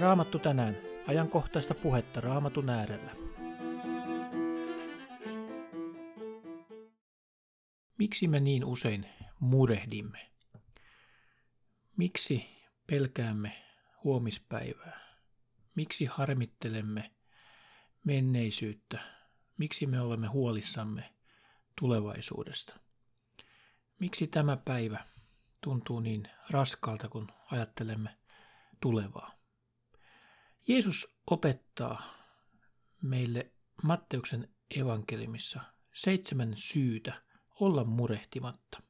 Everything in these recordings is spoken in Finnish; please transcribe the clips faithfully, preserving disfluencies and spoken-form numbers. Raamattu tänään. Ajankohtaista puhetta Raamatun äärellä. Miksi me niin usein murehdimme? Miksi pelkäämme huomispäivää? Miksi harmittelemme menneisyyttä? Miksi me olemme huolissamme tulevaisuudesta? Miksi tämä päivä tuntuu niin raskaalta, kun ajattelemme tulevaa? Jeesus opettaa meille Matteuksen evankeliumissa seitsemän syytä olla murehtimatta.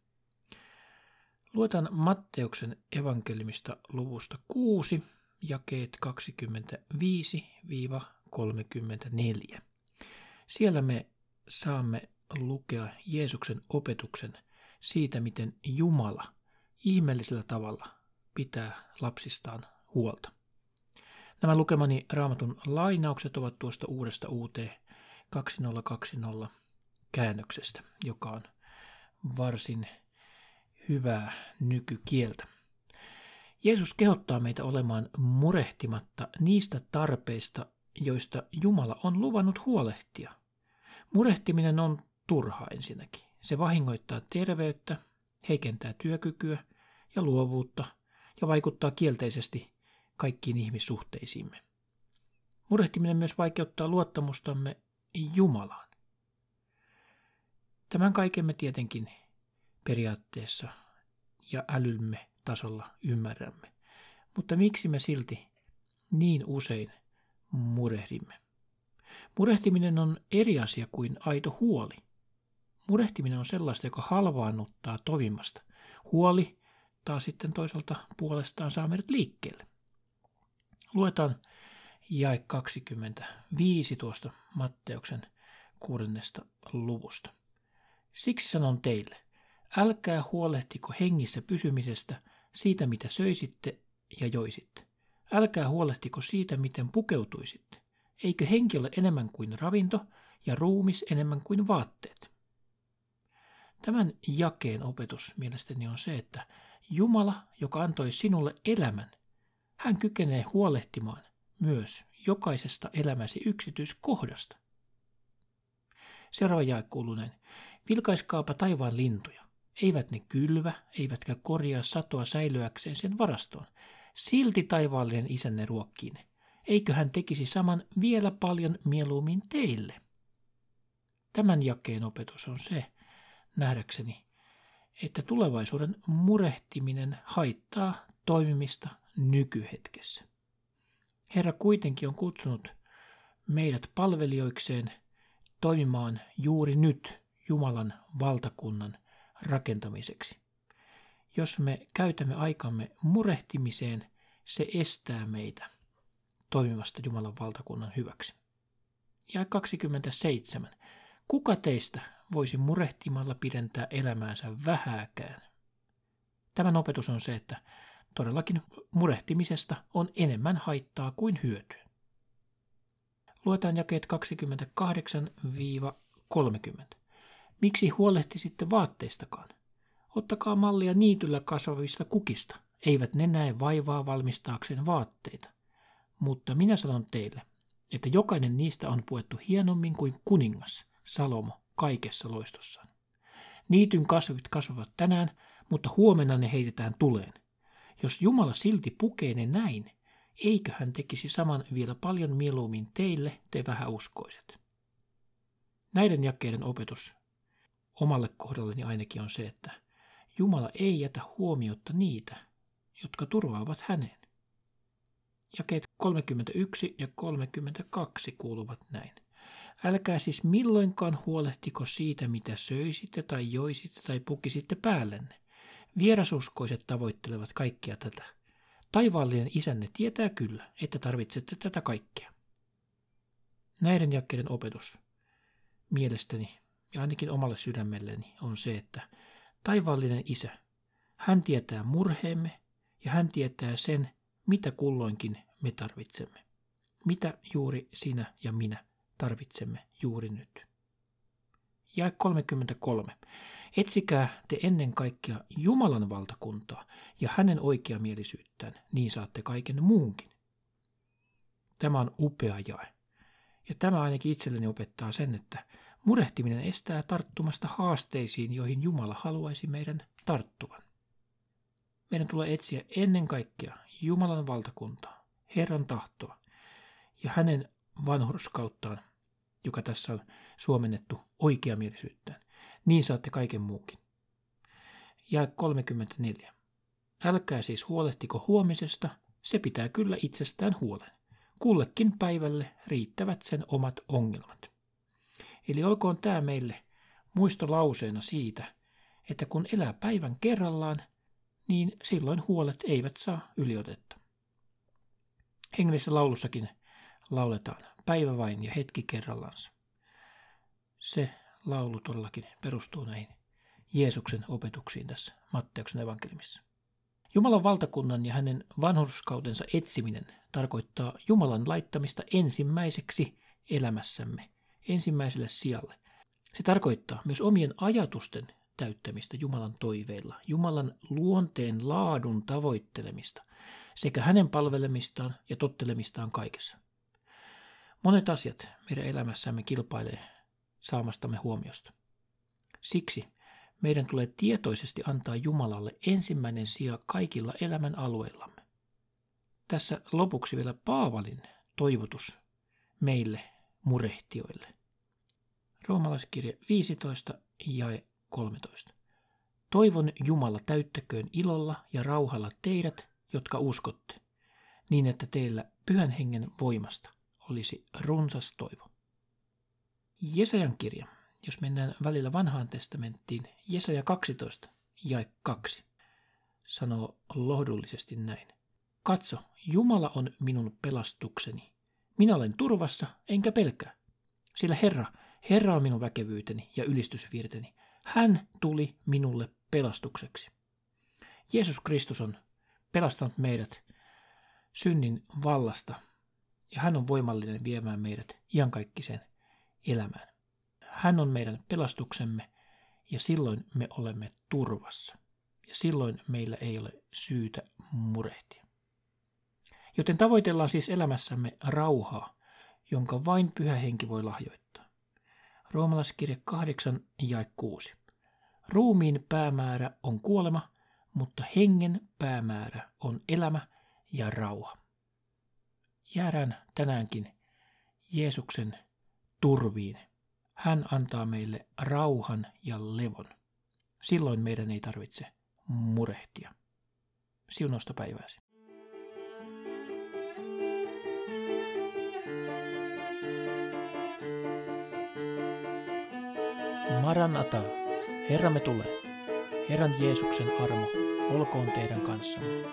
Luetaan Matteuksen evankeliumista luvusta kuusi, jakeet kaksikymmentäviisi kolmekymmentäneljä. Siellä me saamme lukea Jeesuksen opetuksen siitä, miten Jumala ihmeellisellä tavalla pitää lapsistaan huolta. Nämä lukemani Raamatun lainaukset ovat tuosta uudesta U T kaksituhattakaksikymmentä käännöksestä, joka on varsin hyvää nykykieltä. Jeesus kehottaa meitä olemaan murehtimatta niistä tarpeista, joista Jumala on luvannut huolehtia. Murehtiminen on turha ensinnäkin. Se vahingoittaa terveyttä, heikentää työkykyä ja luovuutta ja vaikuttaa kielteisesti kaikkiin ihmissuhteisiimme. Murehtiminen myös vaikeuttaa luottamustamme Jumalaan. Tämän kaiken me tietenkin periaatteessa ja älymme tasolla ymmärrämme. Mutta miksi me silti niin usein murehdimme? Murehtiminen on eri asia kuin aito huoli. Murehtiminen on sellaista, joka halvaannuttaa toimimasta. Huoli taas sitten toisaalta puolestaan saa meidät liikkeelle. Luetaan jae kaksikymmentäviisi tuosta Matteuksen kuudennesta luvusta. Siksi sanon teille, älkää huolehtiko hengissä pysymisestä, siitä mitä söisitte ja joisitte. Älkää huolehtiko siitä, miten pukeutuisitte. Eikö henki ole enemmän kuin ravinto ja ruumis enemmän kuin vaatteet? Tämän jakeen opetus mielestäni on se, että Jumala, joka antoi sinulle elämän, Hän kykenee huolehtimaan myös jokaisesta elämäsi yksityiskohdasta. Seuraava jae kuuluu näin. Vilkaiskaapa taivaan lintuja. Eivät ne kylvä, eivätkä korjaa satoa säilöäkseen sen varastoon. Silti taivaallinen isänne ruokkii ne. Eikö hän tekisi saman vielä paljon mieluummin teille? Tämän jakeen opetus on se, nähdäkseni, että tulevaisuuden murehtiminen haittaa toimimista nykyhetkessä. Herra kuitenkin on kutsunut meidät palvelijoikseen toimimaan juuri nyt Jumalan valtakunnan rakentamiseksi. Jos me käytämme aikamme murehtimiseen, se estää meitä toimimasta Jumalan valtakunnan hyväksi. Ja kaksikymmentäseitsemän. Kuka teistä voisi murehtimalla pidentää elämäänsä vähääkään? Tämän opetus on se, että todellakin murehtimisesta on enemmän haittaa kuin hyötyä. Luetaan jakeet kaksikymmentäkahdeksan kolmekymmentä. Miksi huolehtisitte vaatteistakaan? Ottakaa mallia niityllä kasvavista kukista. Eivät ne näe vaivaa valmistaakseen vaatteita. Mutta minä sanon teille, että jokainen niistä on puettu hienommin kuin kuningas Salomo kaikessa loistossaan. Niityn kasvit kasvavat tänään, mutta huomenna ne heitetään tuleen. Jos Jumala silti pukee ne näin, eikö hän tekisi saman vielä paljon mieluummin teille, te vähäuskoiset? Näiden jakeiden opetus omalle kohdalleni ainakin on se, että Jumala ei jätä huomiotta niitä, jotka turvaavat häneen. Jakeet kolmekymmentäyksi ja kolmekymmentäkaksi kuuluvat näin. Älkää siis milloinkaan huolehtiko siitä, mitä söisitte tai joisitte tai pukisitte päällenne. Vierasuskoiset tavoittelevat kaikkea tätä. Taivaallinen isänne tietää kyllä, että tarvitsette tätä kaikkea. Näiden jakkeiden opetus mielestäni ja ainakin omalle sydämelleni on se, että taivaallinen isä, hän tietää murheemme ja hän tietää sen, mitä kulloinkin me tarvitsemme. Mitä juuri sinä ja minä tarvitsemme juuri nyt. Jae kolmekymmentäkolme. Etsikää te ennen kaikkea Jumalan valtakuntaa ja hänen oikeamielisyyttään, niin saatte kaiken muunkin. Tämä on upea jae. Ja tämä ainakin itselleni opettaa sen, että murehtiminen estää tarttumasta haasteisiin, joihin Jumala haluaisi meidän tarttuvan. Meidän tulee etsiä ennen kaikkea Jumalan valtakuntaa, Herran tahtoa ja hänen vanhurskauttaan, joka tässä on suomennettu oikeamielisyyttään. Niin saatte kaiken muunkin. Jae kolmekymmentäneljä. Älkää siis huolehtiko huomisesta, se pitää kyllä itsestään huolen. Kullekin päivälle riittävät sen omat ongelmat. Eli olkoon tämä meille muistolauseena siitä, että kun elää päivän kerrallaan, niin silloin huolet eivät saa yliotetta. Hengellisessä laulussakin lauletaan päivä vain ja hetki kerrallaansa. Se laulu todellakin perustuu näihin Jeesuksen opetuksiin tässä Matteuksen evankeliumissa. Jumalan valtakunnan ja hänen vanhurskautensa etsiminen tarkoittaa Jumalan laittamista ensimmäiseksi elämässämme, ensimmäiselle sijalle. Se tarkoittaa myös omien ajatusten täyttämistä Jumalan toiveilla, Jumalan luonteen laadun tavoittelemista sekä hänen palvelemistaan ja tottelemistaan kaikessa. Monet asiat meidän elämässämme kilpailee saamastamme huomiosta. Siksi meidän tulee tietoisesti antaa Jumalalle ensimmäinen sija kaikilla elämän alueillamme. Tässä lopuksi vielä Paavalin toivotus meille murehtijoille. Roomalaiskirje viisitoista jae kolmetoista. Toivon Jumala täyttäköön ilolla ja rauhalla teidät, jotka uskotte, niin että teillä Pyhän Hengen voimasta olisi runsas toivo. Jesajan kirja. Jos mennään välillä vanhaan testamenttiin, Jesaja kaksitoista, jae kaksi, sanoo lohdullisesti näin. Katso, Jumala on minun pelastukseni. Minä olen turvassa, enkä pelkää. Sillä Herra, Herra on minun väkevyyteni ja ylistysvirteni. Hän tuli minulle pelastukseksi. Jeesus Kristus on pelastanut meidät synnin vallasta, ja hän on voimallinen viemään meidät iankaikkiseen elämään. Hän on meidän pelastuksemme, ja silloin me olemme turvassa. Ja silloin meillä ei ole syytä murehtia. Joten tavoitellaan siis elämässämme rauhaa, jonka vain Pyhä Henki voi lahjoittaa. Roomalaiskirje kahdeksan jae kuusi. Ruumiin päämäärä on kuolema, mutta hengen päämäärä on elämä ja rauha. Jäädään tänäänkin Jeesuksen turviin. Hän antaa meille rauhan ja levon. Silloin meidän ei tarvitse murehtia. Siunausta päivääsi. Maranata, Herramme tulee. Herran Jeesuksen armo olkoon teidän kanssanne.